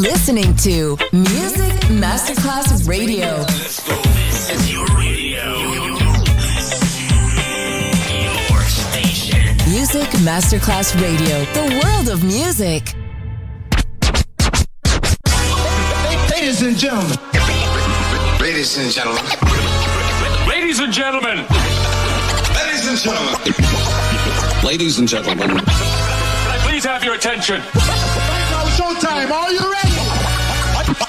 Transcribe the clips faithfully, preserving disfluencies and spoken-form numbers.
listening to Music Masterclass Radio. Let's go. This is your radio. Your station. Music Masterclass Radio. The world of music. Ladies and gentlemen. Ladies and gentlemen. Ladies and gentlemen. Ladies and gentlemen. Ladies and gentlemen. Can I please have your attention? Showtime, are you ready? Are,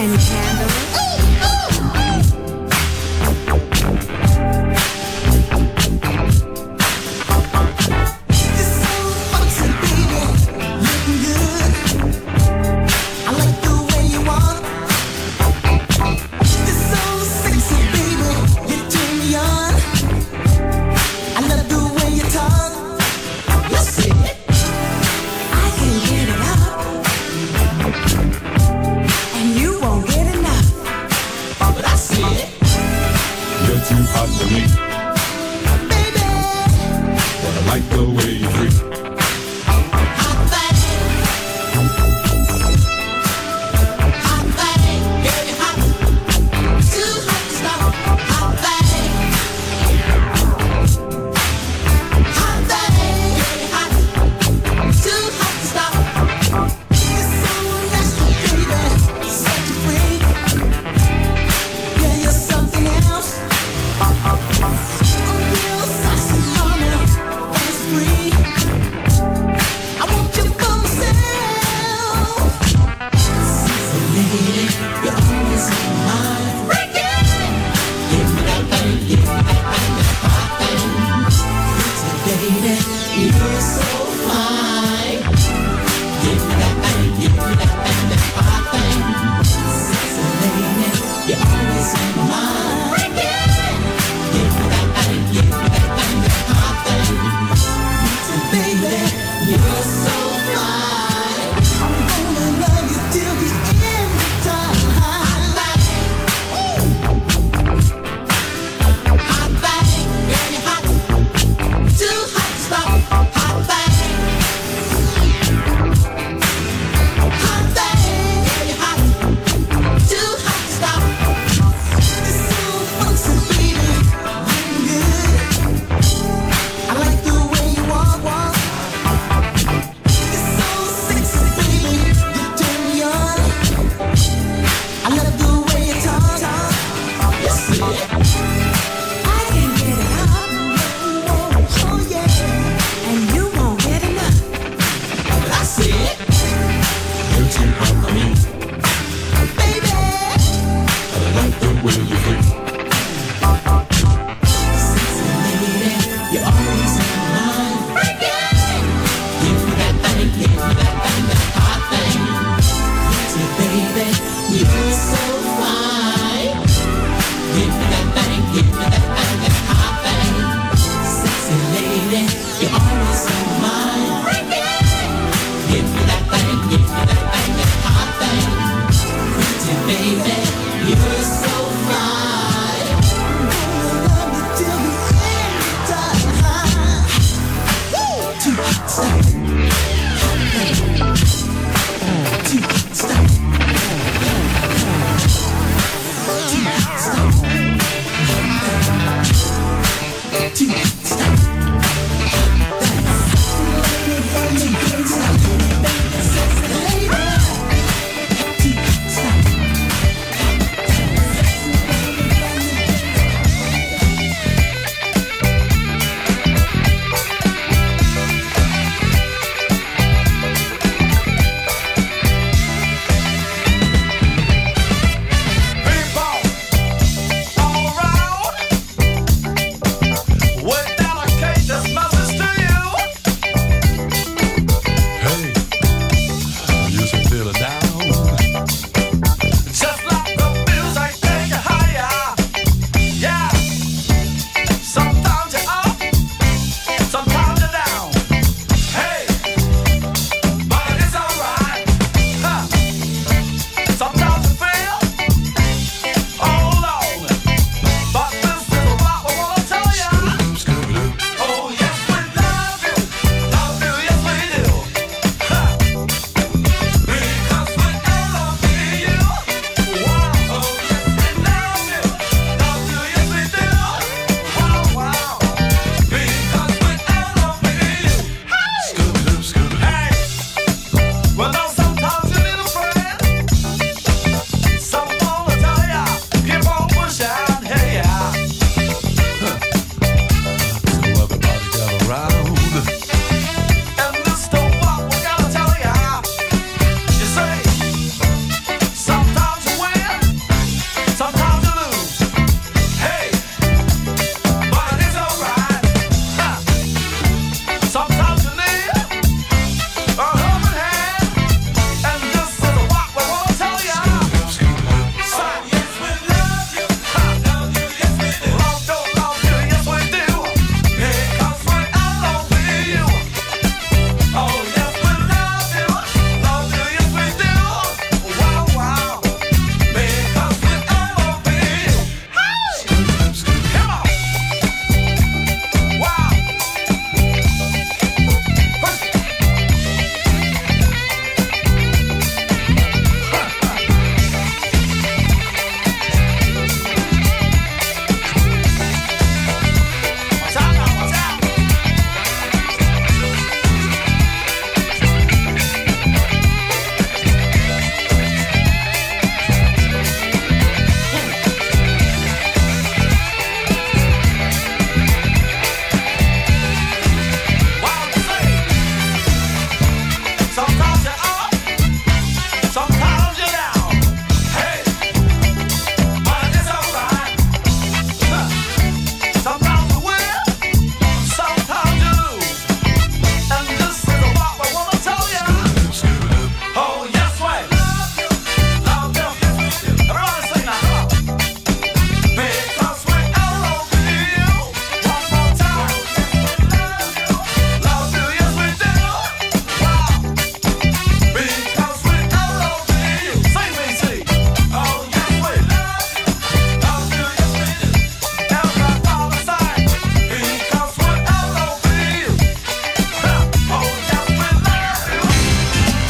Can you handle it? Ooh, ooh, ooh. It's so funky, baby. Looking good. I like the way you walk. It's so sexy, baby. You turn me on.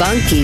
funky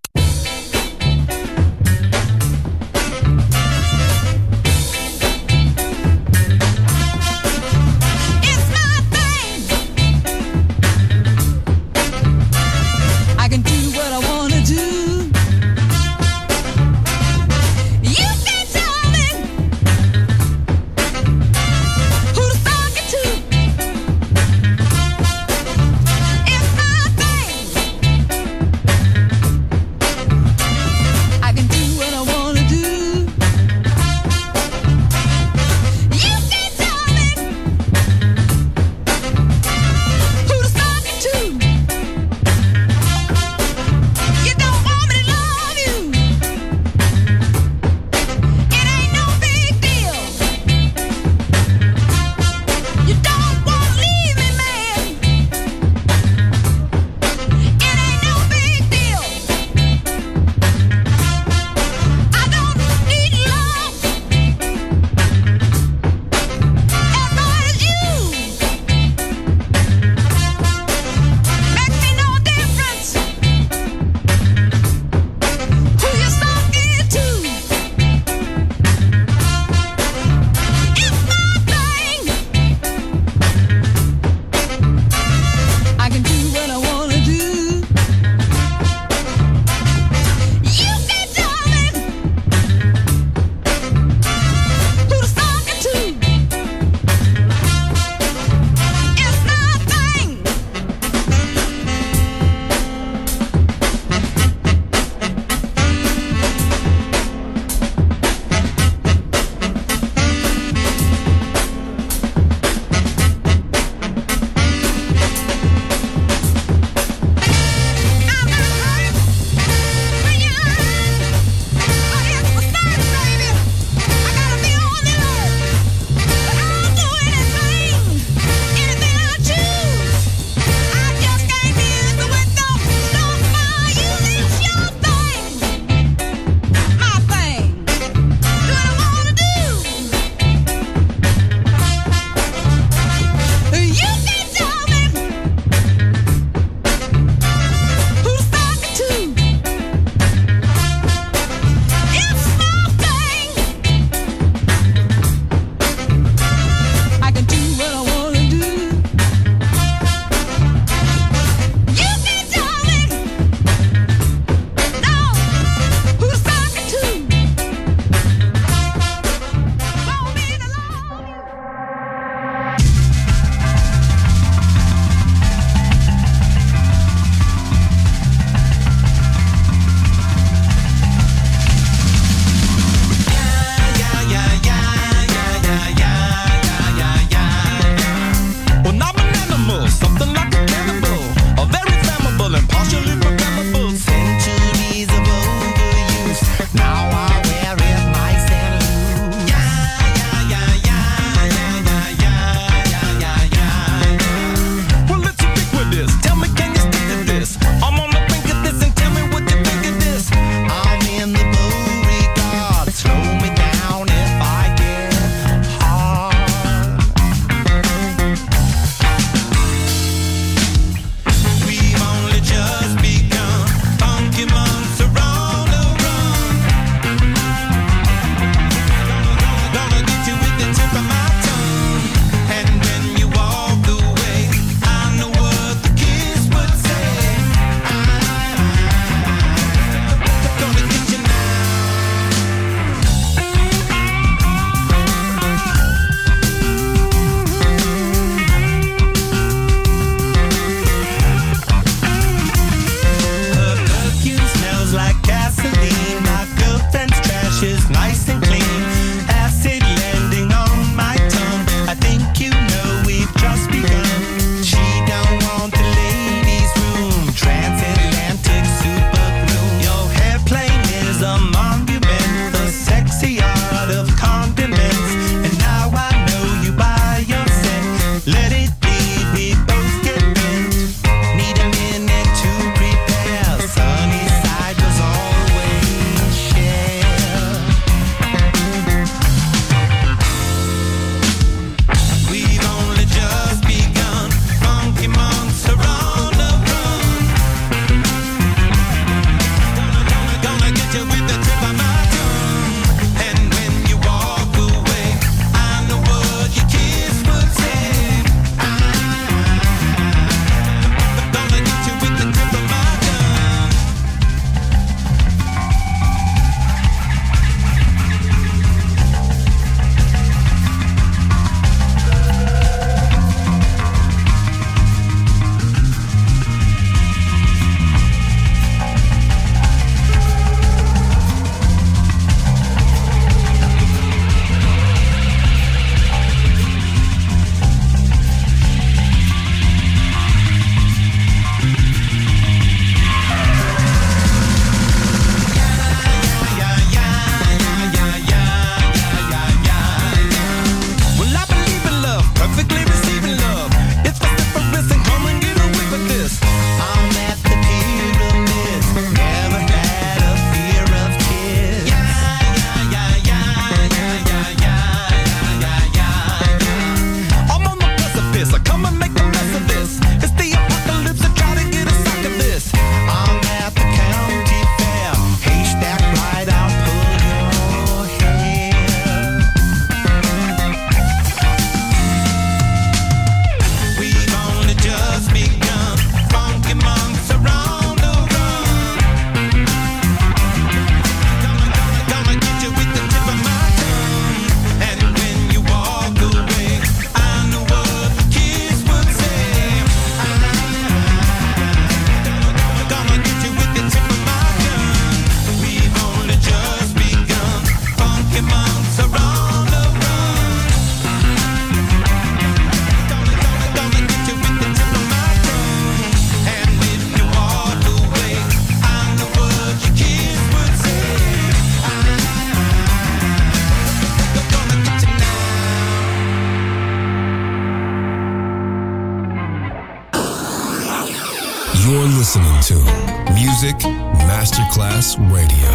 Masterclass Radio,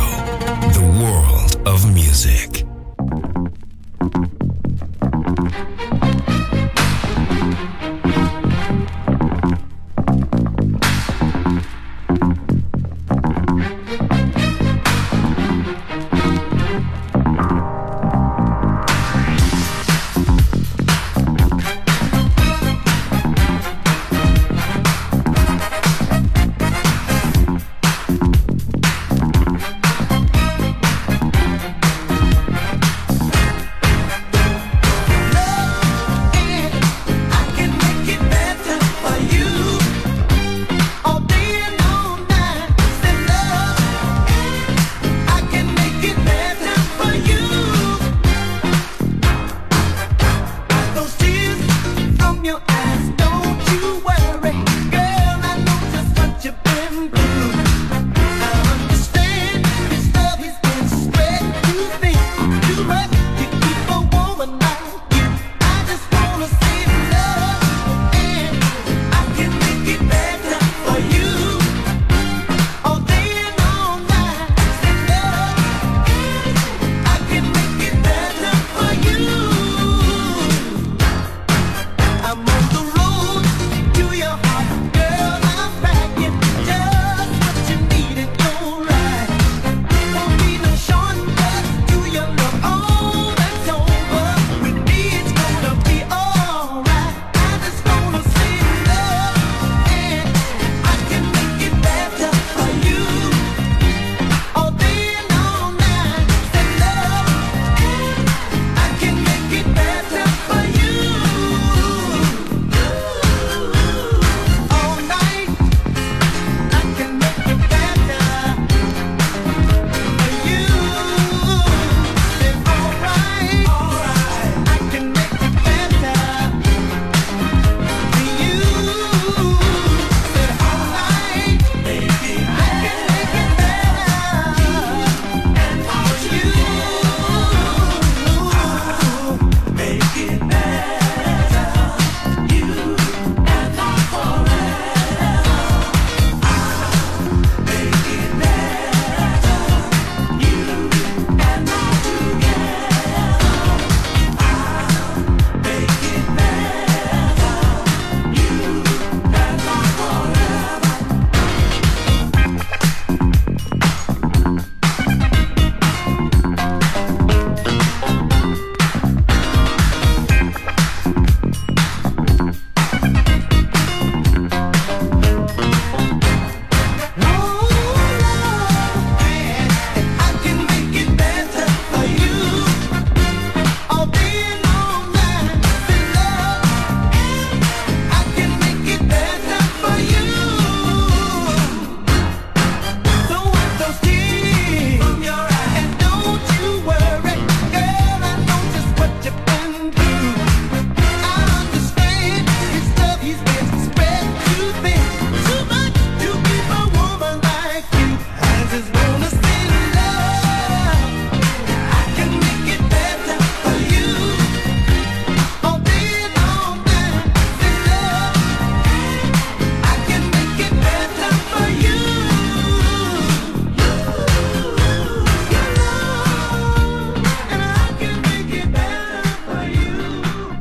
the world of music.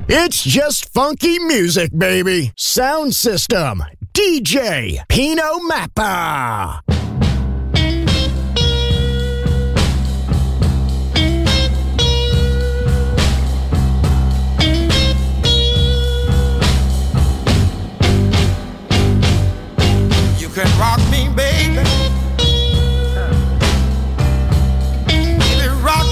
It's just funky music, baby. Sound System, D J Pino Mappa. You can rock me, baby. Rock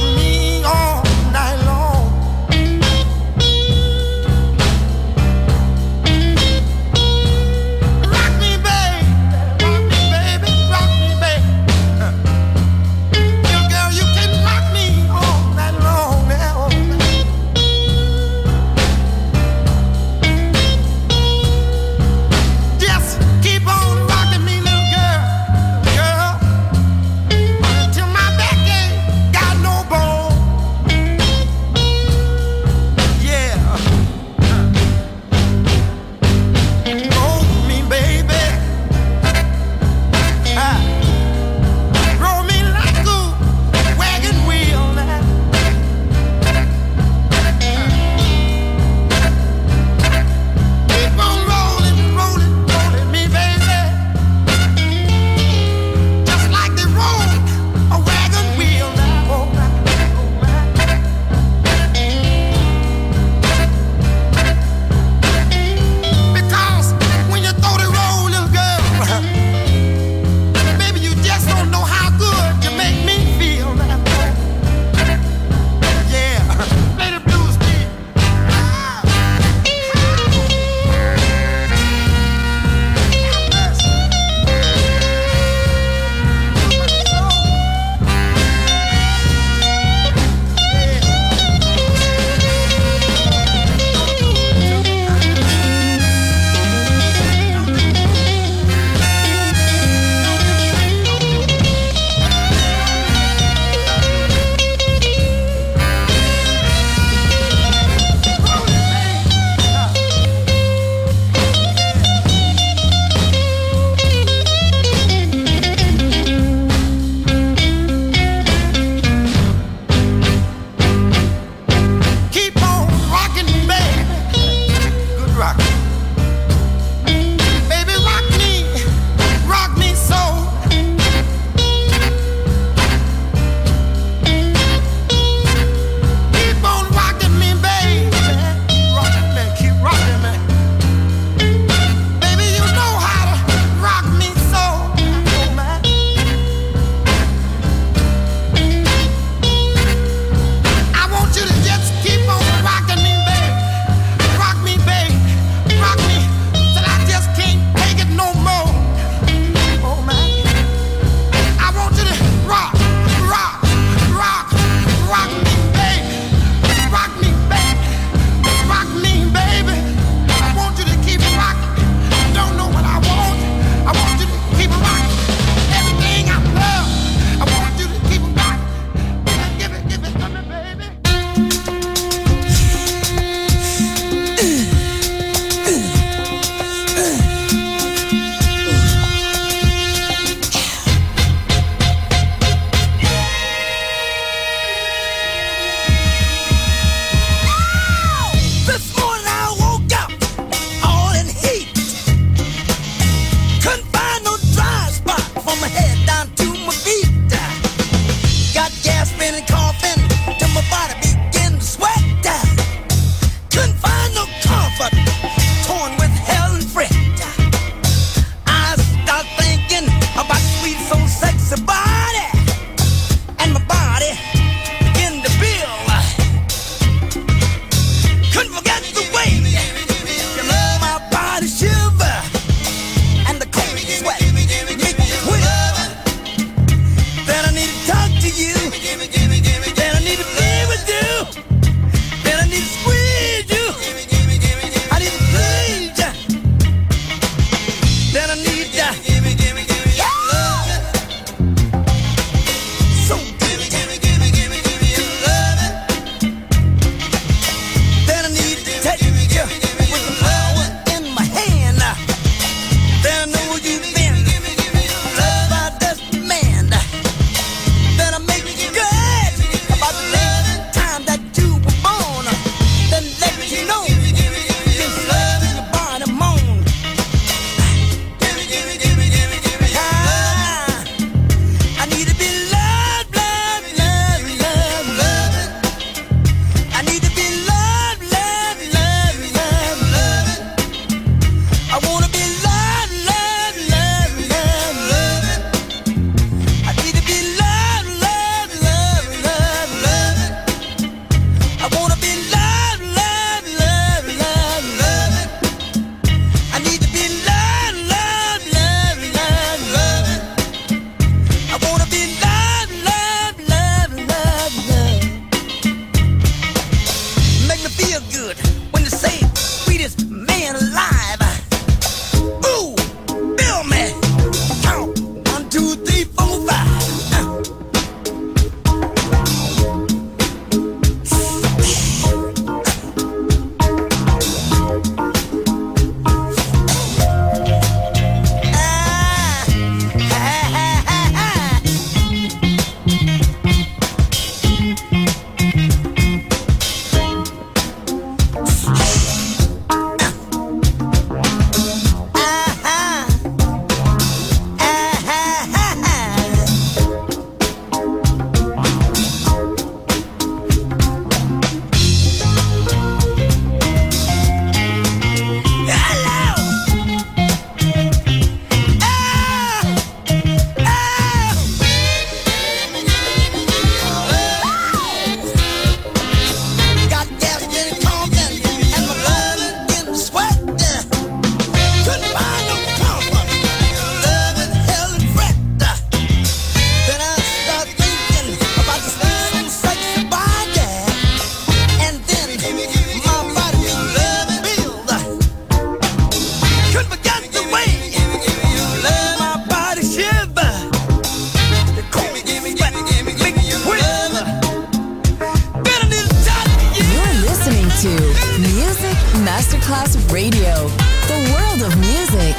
Music Masterclass Radio. The world of music.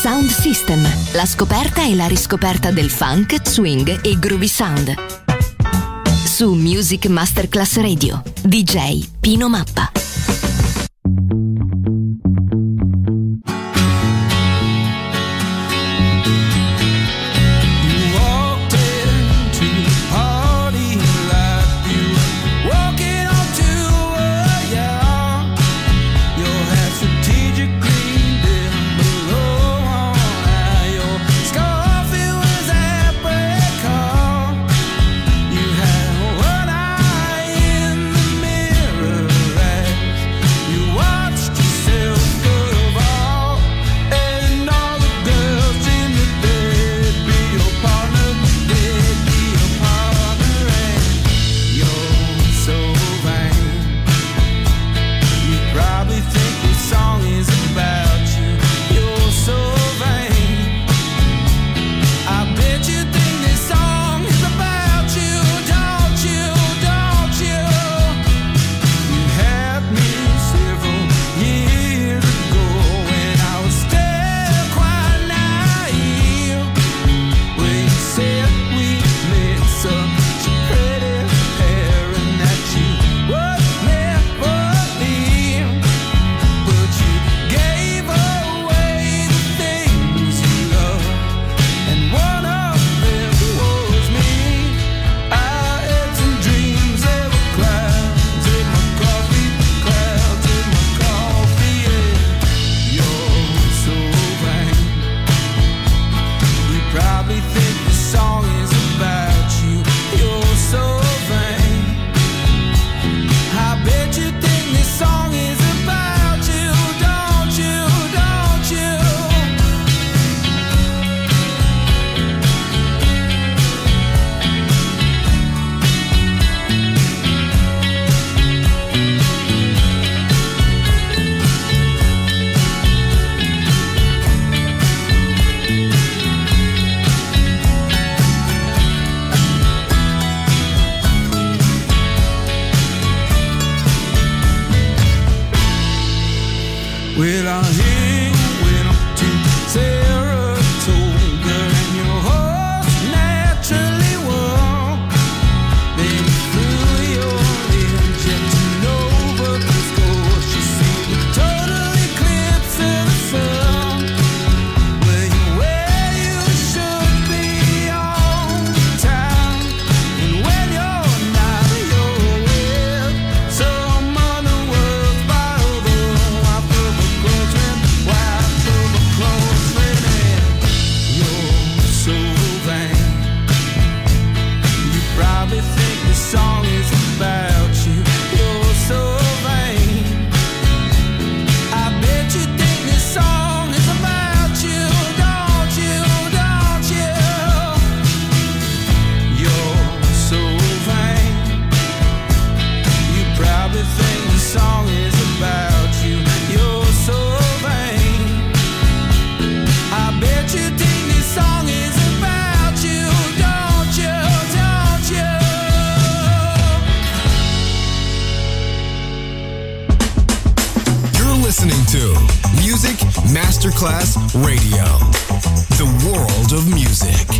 Sound System. La scoperta e la riscoperta del funk, swing e groovy sound. Su Music Masterclass Radio. D J Pino Mappa. Masterclass Radio, the world of music.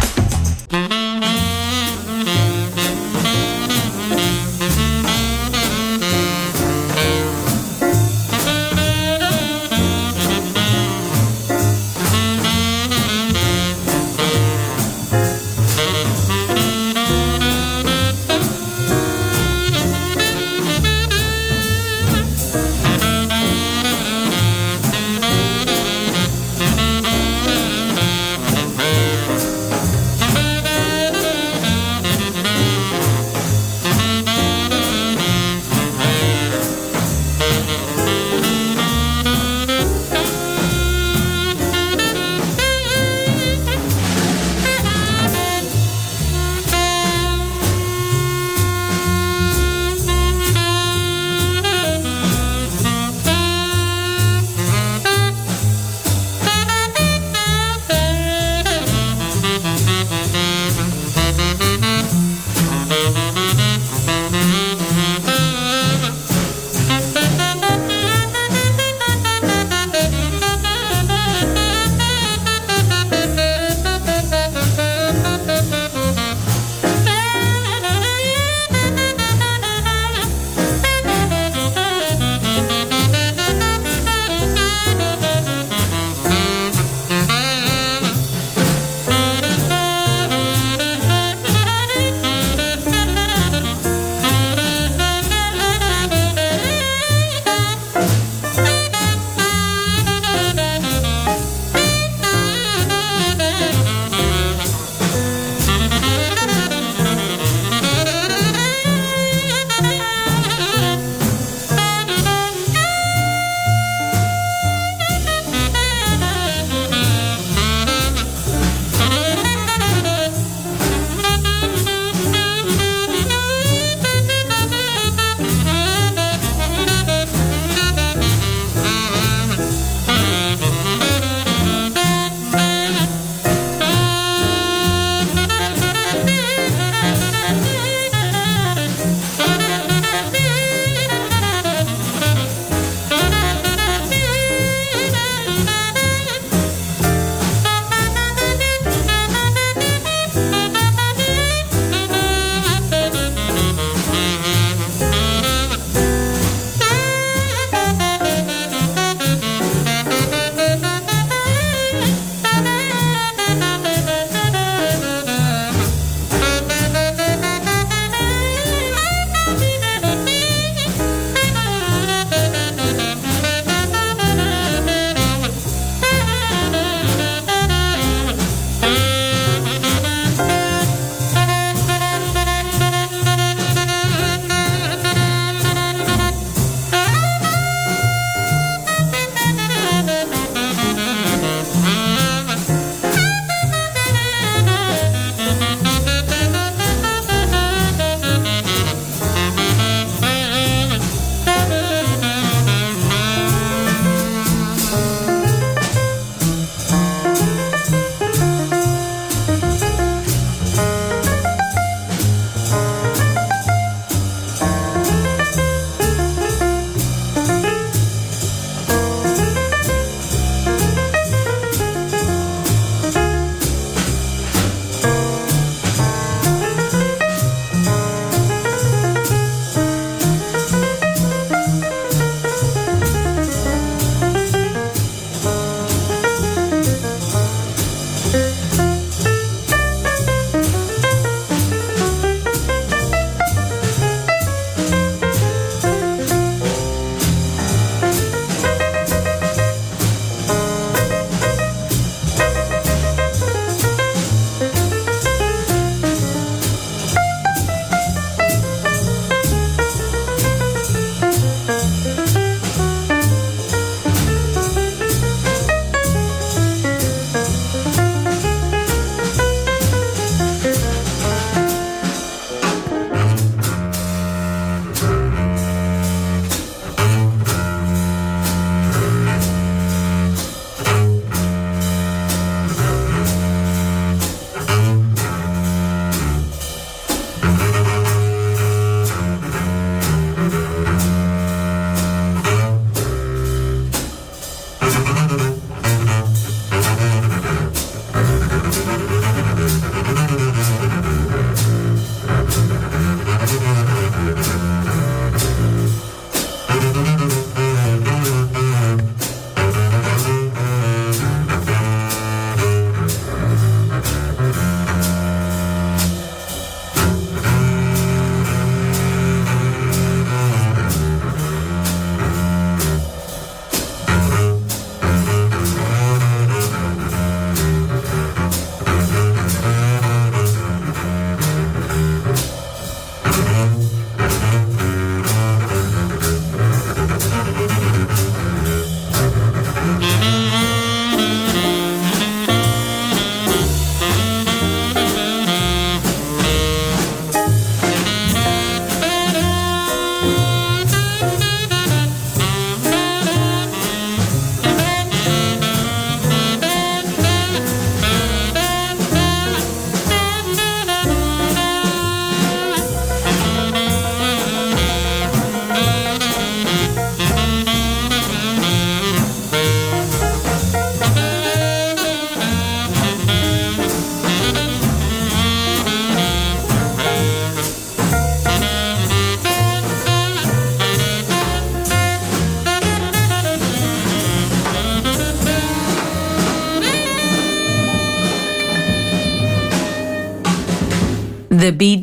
The beat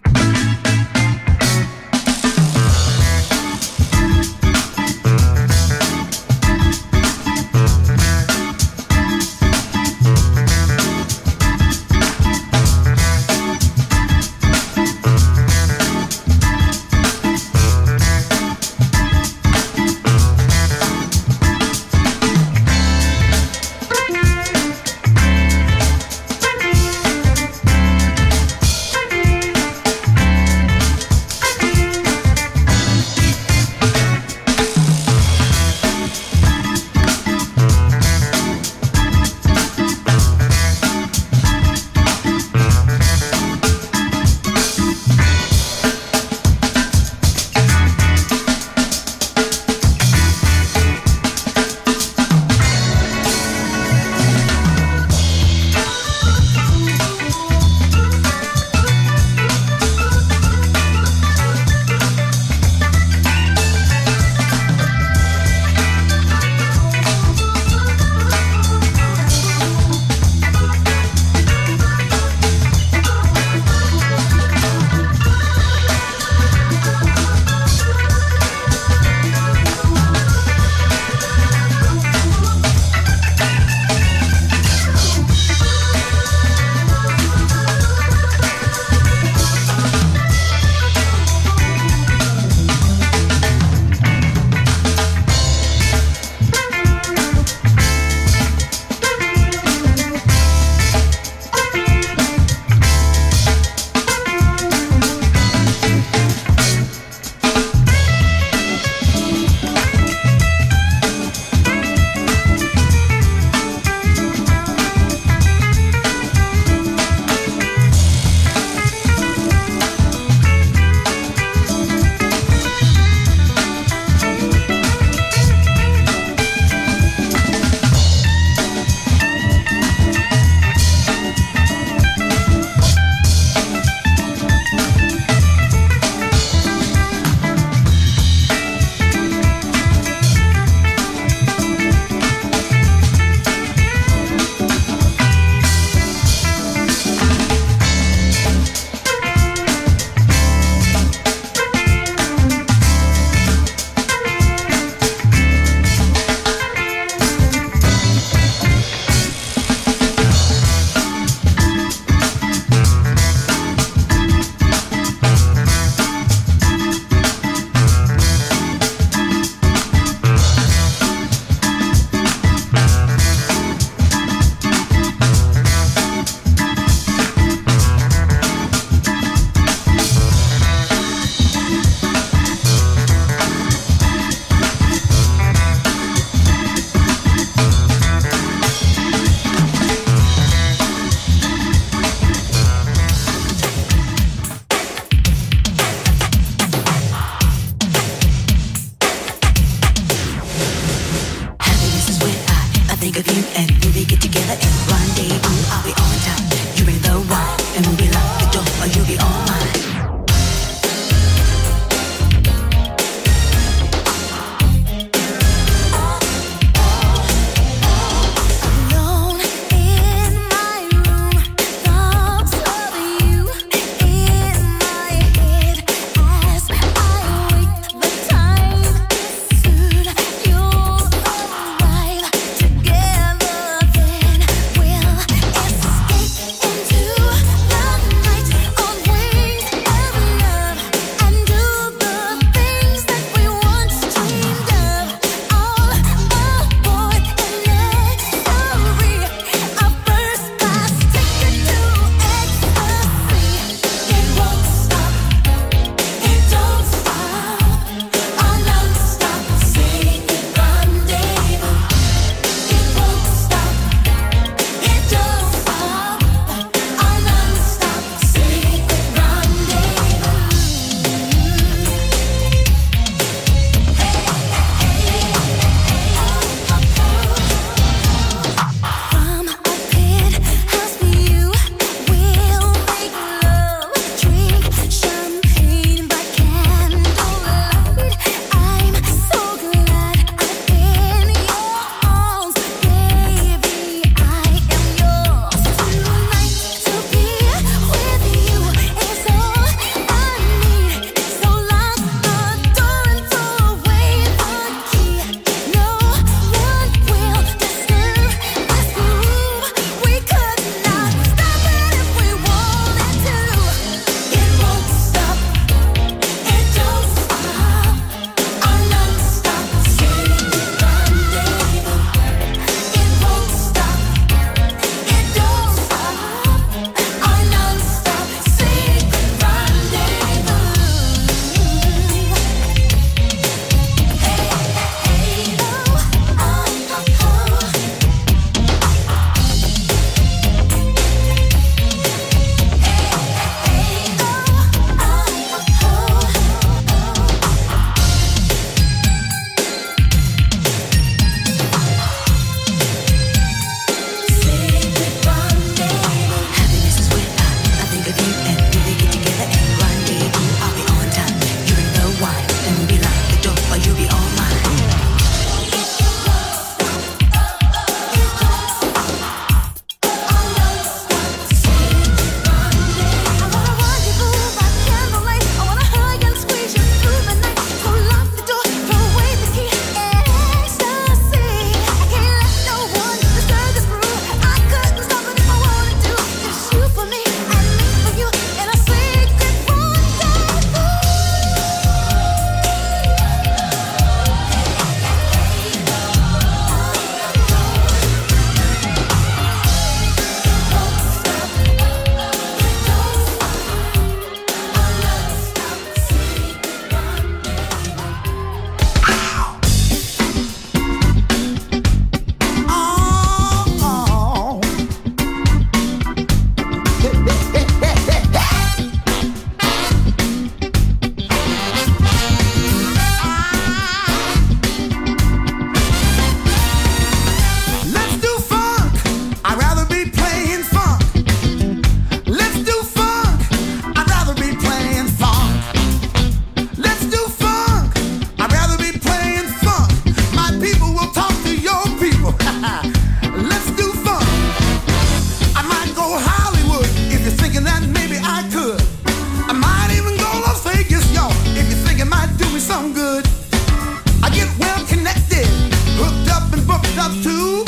comes to,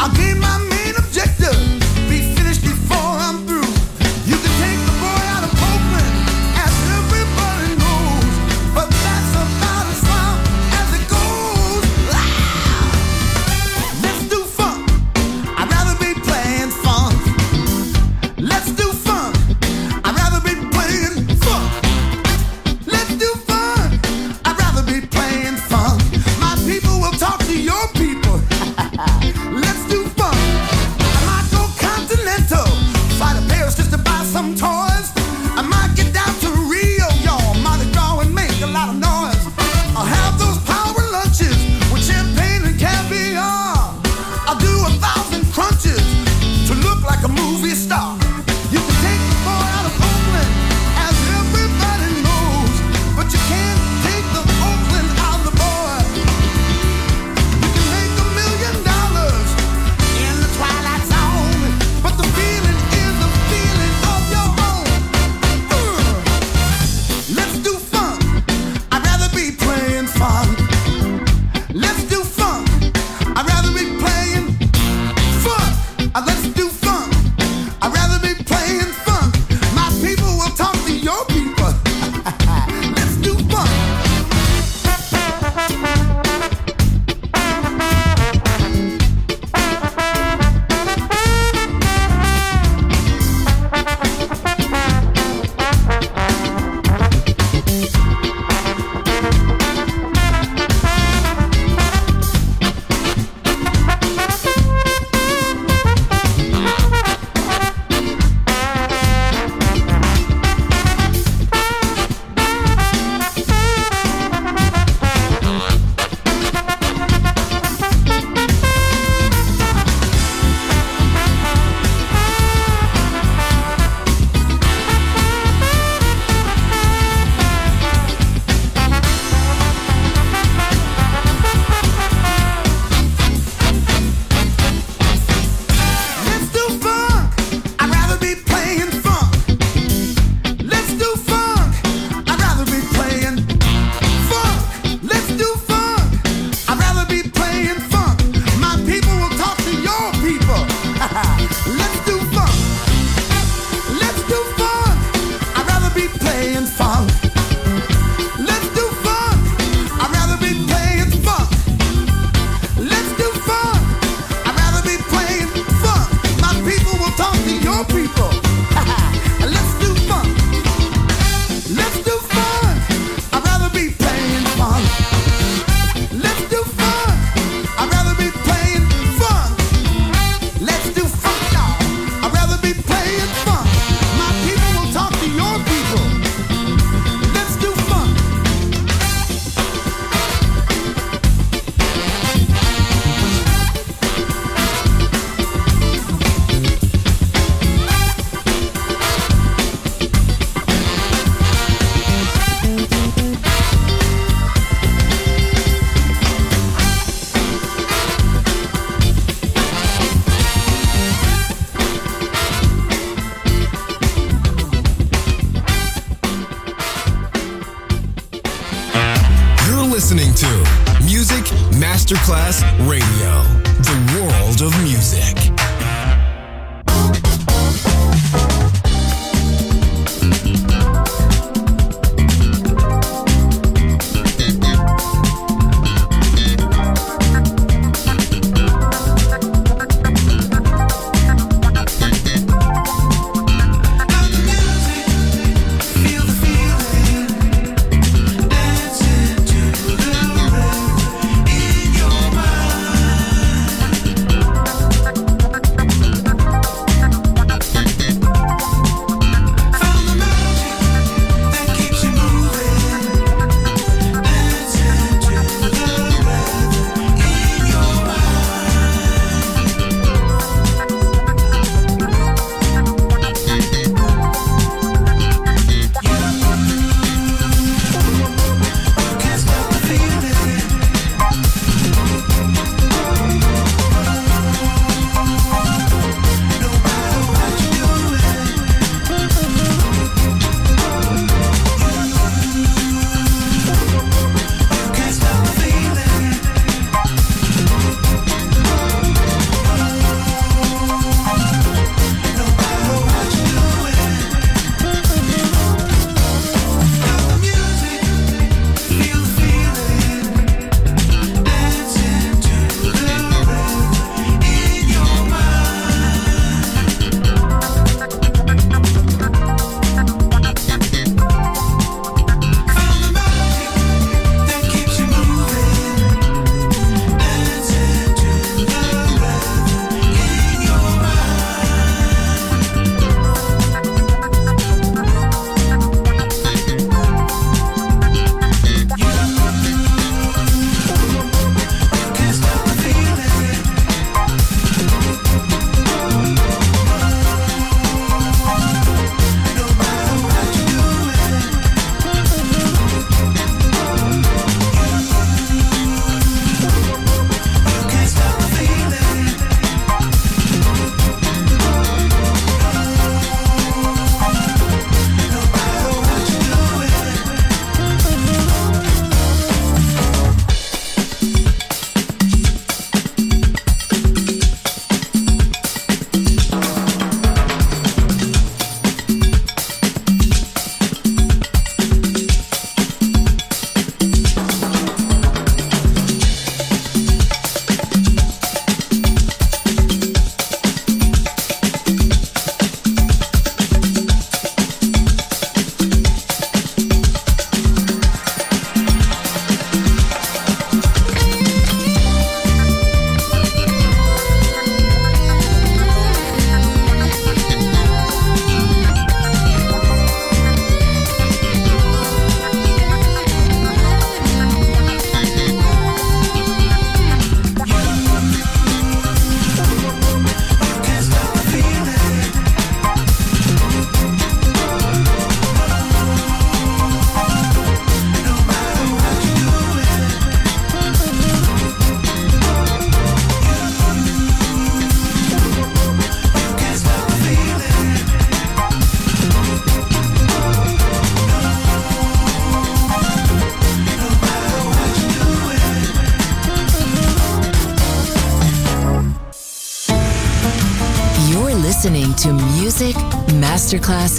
I'll gain my main objective, be finished before I'm through. You can take the boy out of Oakland, as everybody knows, but that's about as loud as it goes. Loud! Let's do funk, I'd rather be playing funk. Let's do funk, I'd rather be playing funk. Let's do funk, I'd rather be playing funk. My people will talk to your people. Let's do fun. I might go continental, fly to Paris just to buy some toys. I might get down to Rio, y'all, Mardi Gras and make a lot of noise. I'll have those power lunches with champagne and caviar. I'll do a thousand crunches to look like a movie star. You can take the boy out of Oakland, as everybody knows, but you can't take the Oakland out of the boy. Masterclass Radio, the world of music. listening to Music Masterclass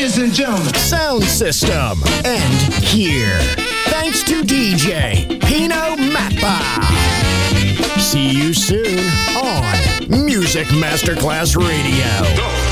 Ladies and gentlemen, Sound System, and here, thanks to D J Pino Mappa. See you soon on Music Masterclass Radio.